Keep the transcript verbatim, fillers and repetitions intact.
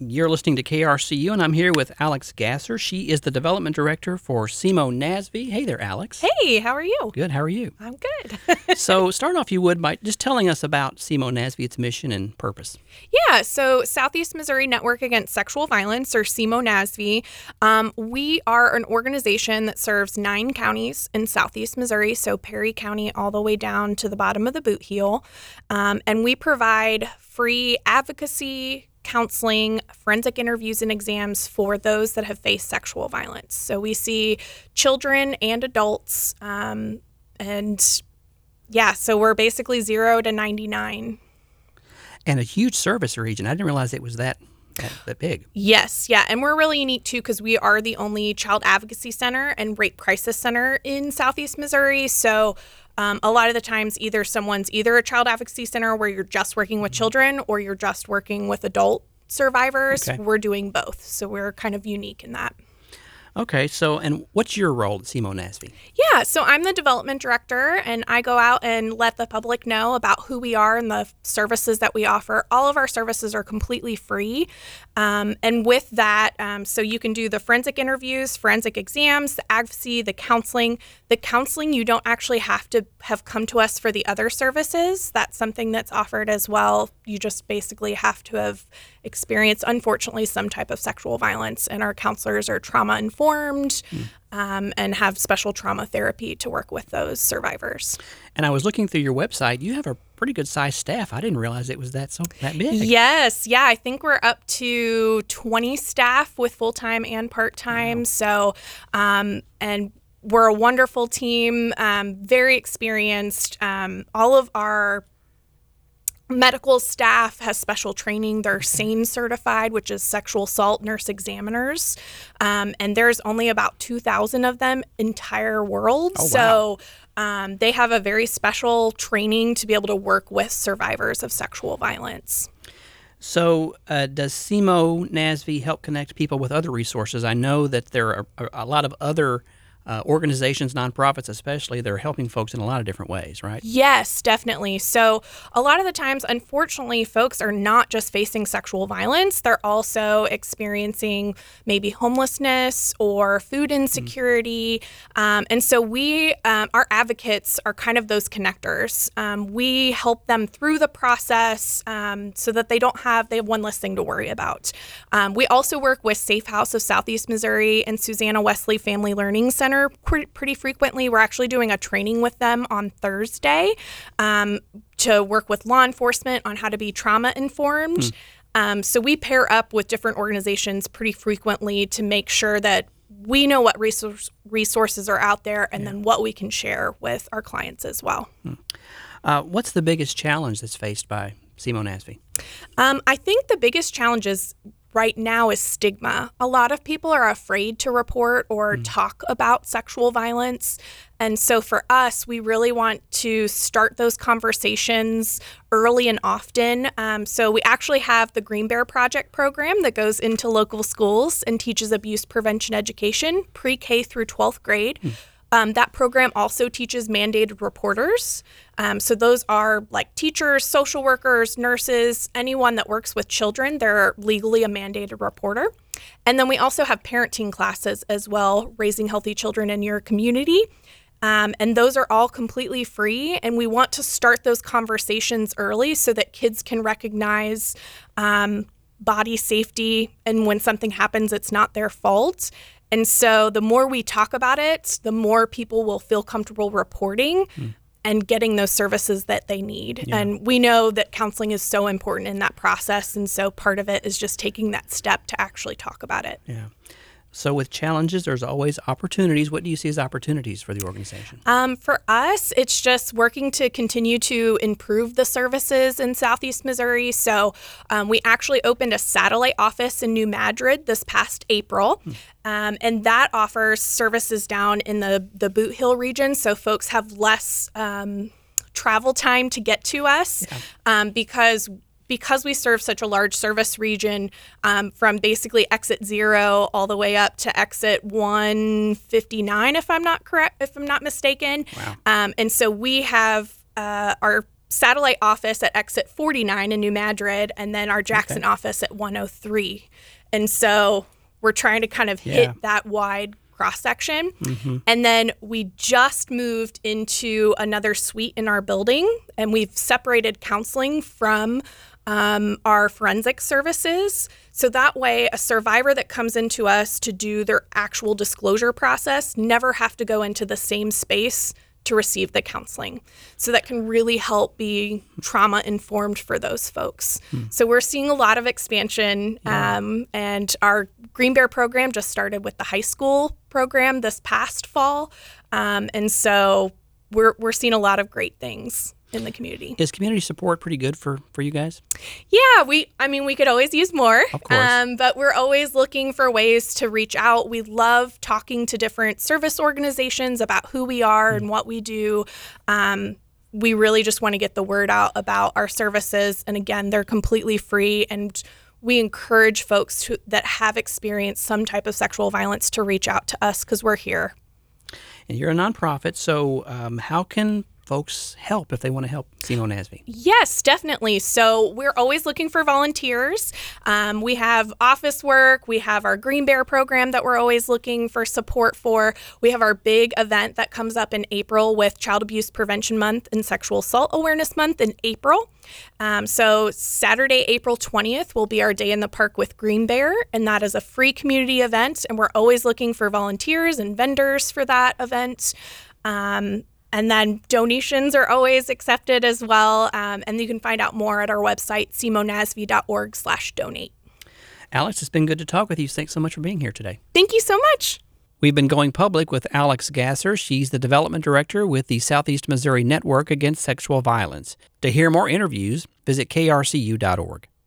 You're listening to K R C U, and I'm here with Alix Gasser. She is the Development Director for SEMO-N A S V. Hey there, Alix. Hey, how are you? Good, how are you? I'm good. So start off, you would, by just telling us about SEMO-N A S V, its mission and purpose. Yeah, so Southeast Missouri Network Against Sexual Violence, or SEMO-N A S V, um, we are an organization that serves nine counties in Southeast Missouri, so Perry County all the way down to the bottom of the boot heel, um, and we provide free advocacy, counseling, forensic interviews and exams for those that have faced sexual violence. So we see children and adults, um, and yeah, so we're basically zero to ninety-nine. And a huge service region. I didn't realize it was that that, that big. Yes, yeah, and we're really unique too because we are the only child advocacy center and rape crisis center in Southeast Missouri. So Um, a lot of the times either someone's either a child advocacy center where you're just working with children or you're just working with adult survivors. Okay. We're doing both. So we're kind of unique in that. Okay. So, and what's your role at SEMO-N A S V? Yeah. So I'm the development director, and I go out and let the public know about who we are and the services that we offer. All of our services are completely free. Um, and with that, um, so you can do the forensic interviews, forensic exams, the advocacy, the counseling. The counseling, you don't actually have to have come to us for the other services. That's something that's offered as well. You just basically have to have experienced, unfortunately, some type of sexual violence, and our counselors are trauma-informed. Formed, um, and have special trauma therapy to work with those survivors. And I was looking through your website. You have a pretty good sized staff. I didn't realize it was that so that big. Yes, yeah. I think we're up to twenty staff with full time and part time. Wow. So, um, and we're a wonderful team, um, very experienced. Um, all of our medical staff has special training. They're SAME certified, which is sexual assault nurse examiners. Um, and there's only about two thousand of them entire world. Oh, wow. So um, they have a very special training to be able to work with survivors of sexual violence. So uh, does SEMO-N A S V help connect people with other resources? I know that there are a lot of other Uh, organizations, nonprofits especially, they're helping folks in a lot of different ways, right? Yes, definitely. So a lot of the times, unfortunately, folks are not just facing sexual violence. They're also experiencing maybe homelessness or food insecurity. Mm-hmm. Um, and so we, um, our advocates are kind of those connectors. Um, we help them through the process um, so that they don't have, they have one less thing to worry about. Um, we also work with Safe House of Southeast Missouri and Susanna Wesley Family Learning Center pretty frequently. We're actually doing a training with them on Thursday um, to work with law enforcement on how to be trauma informed. Mm. Um, so we pair up with different organizations pretty frequently to make sure that we know what resource, resources are out there and yeah. then what we can share with our clients as well. Mm. Uh, what's the biggest challenge that's faced by SEMO-N A S V? Um, I think the biggest challenge is right now is stigma. A lot of people are afraid to report or mm. talk about sexual violence. And so for us, we really want to start those conversations early and often. Um, so we actually have the Green Bear Project program that goes into local schools and teaches abuse prevention education, pre-K through twelfth grade. Mm. Um, that program also teaches mandated reporters. Um, so those are like teachers, social workers, nurses, anyone that works with children, they're legally a mandated reporter. And then we also have parenting classes as well, raising healthy children in your community. Um, and those are all completely free. And we want to start those conversations early so that kids can recognize um, body safety. And when something happens, it's not their fault. And so the more we talk about it, the more people will feel comfortable reporting mm. and getting those services that they need. Yeah. And we know that counseling is so important in that process. And so part of it is just taking that step to actually talk about it. Yeah. So with challenges, there's always opportunities. What do you see as opportunities for the organization? Um, for us, it's just working to continue to improve the services in Southeast Missouri. So um, we actually opened a satellite office in New Madrid this past April. Hmm. Um, and that offers services down in the, the Boot Hill region. So folks have less um, travel time to get to us yeah. um, because Because we serve such a large service region um, from basically exit zero all the way up to exit one fifty-nine, if I'm not correct, if I'm not mistaken. Wow. Um, and so we have uh, our satellite office at exit forty-nine in New Madrid, and then our Jackson okay. office at one oh three. And so we're trying to kind of yeah. hit that wide cross-section. Mm-hmm. And then we just moved into another suite in our building, and we've separated counseling from Um, our forensic services. So that way, a survivor that comes into us to do their actual disclosure process never have to go into the same space to receive the counseling. So that can really help be trauma informed for those folks. Hmm. So we're seeing a lot of expansion. Yeah. Um, and our Green Bear program just started with the high school program this past fall. Um, and so we're we're seeing a lot of great things in the community. Is community support pretty good for, for you guys? Yeah, we, I mean, we could always use more, of course. Um, but we're always looking for ways to reach out. We love talking to different service organizations about who we are mm. and what we do. Um, we really just want to get the word out about our services. And again, they're completely free, and we encourage folks who, that have experienced some type of sexual violence to reach out to us, because we're here. And you're a nonprofit, so um, how can folks help if they want to help SEMO-N A S V? Yes, definitely. So we're always looking for volunteers. Um, we have office work. We have our Green Bear program that we're always looking for support for. We have our big event that comes up in April with Child Abuse Prevention Month and Sexual Assault Awareness Month in April. Um, so Saturday, April twentieth will be our Day in the Park with Green Bear, and that is a free community event. And we're always looking for volunteers and vendors for that event. Um, And then donations are always accepted as well. Um, and you can find out more at our website, semonasv.org slash donate. Alix, it's been good to talk with you. Thanks so much for being here today. Thank you so much. We've been going public with Alix Gasser. She's the Development Director with the Southeast Missouri Network Against Sexual Violence. To hear more interviews, visit K R C U dot org.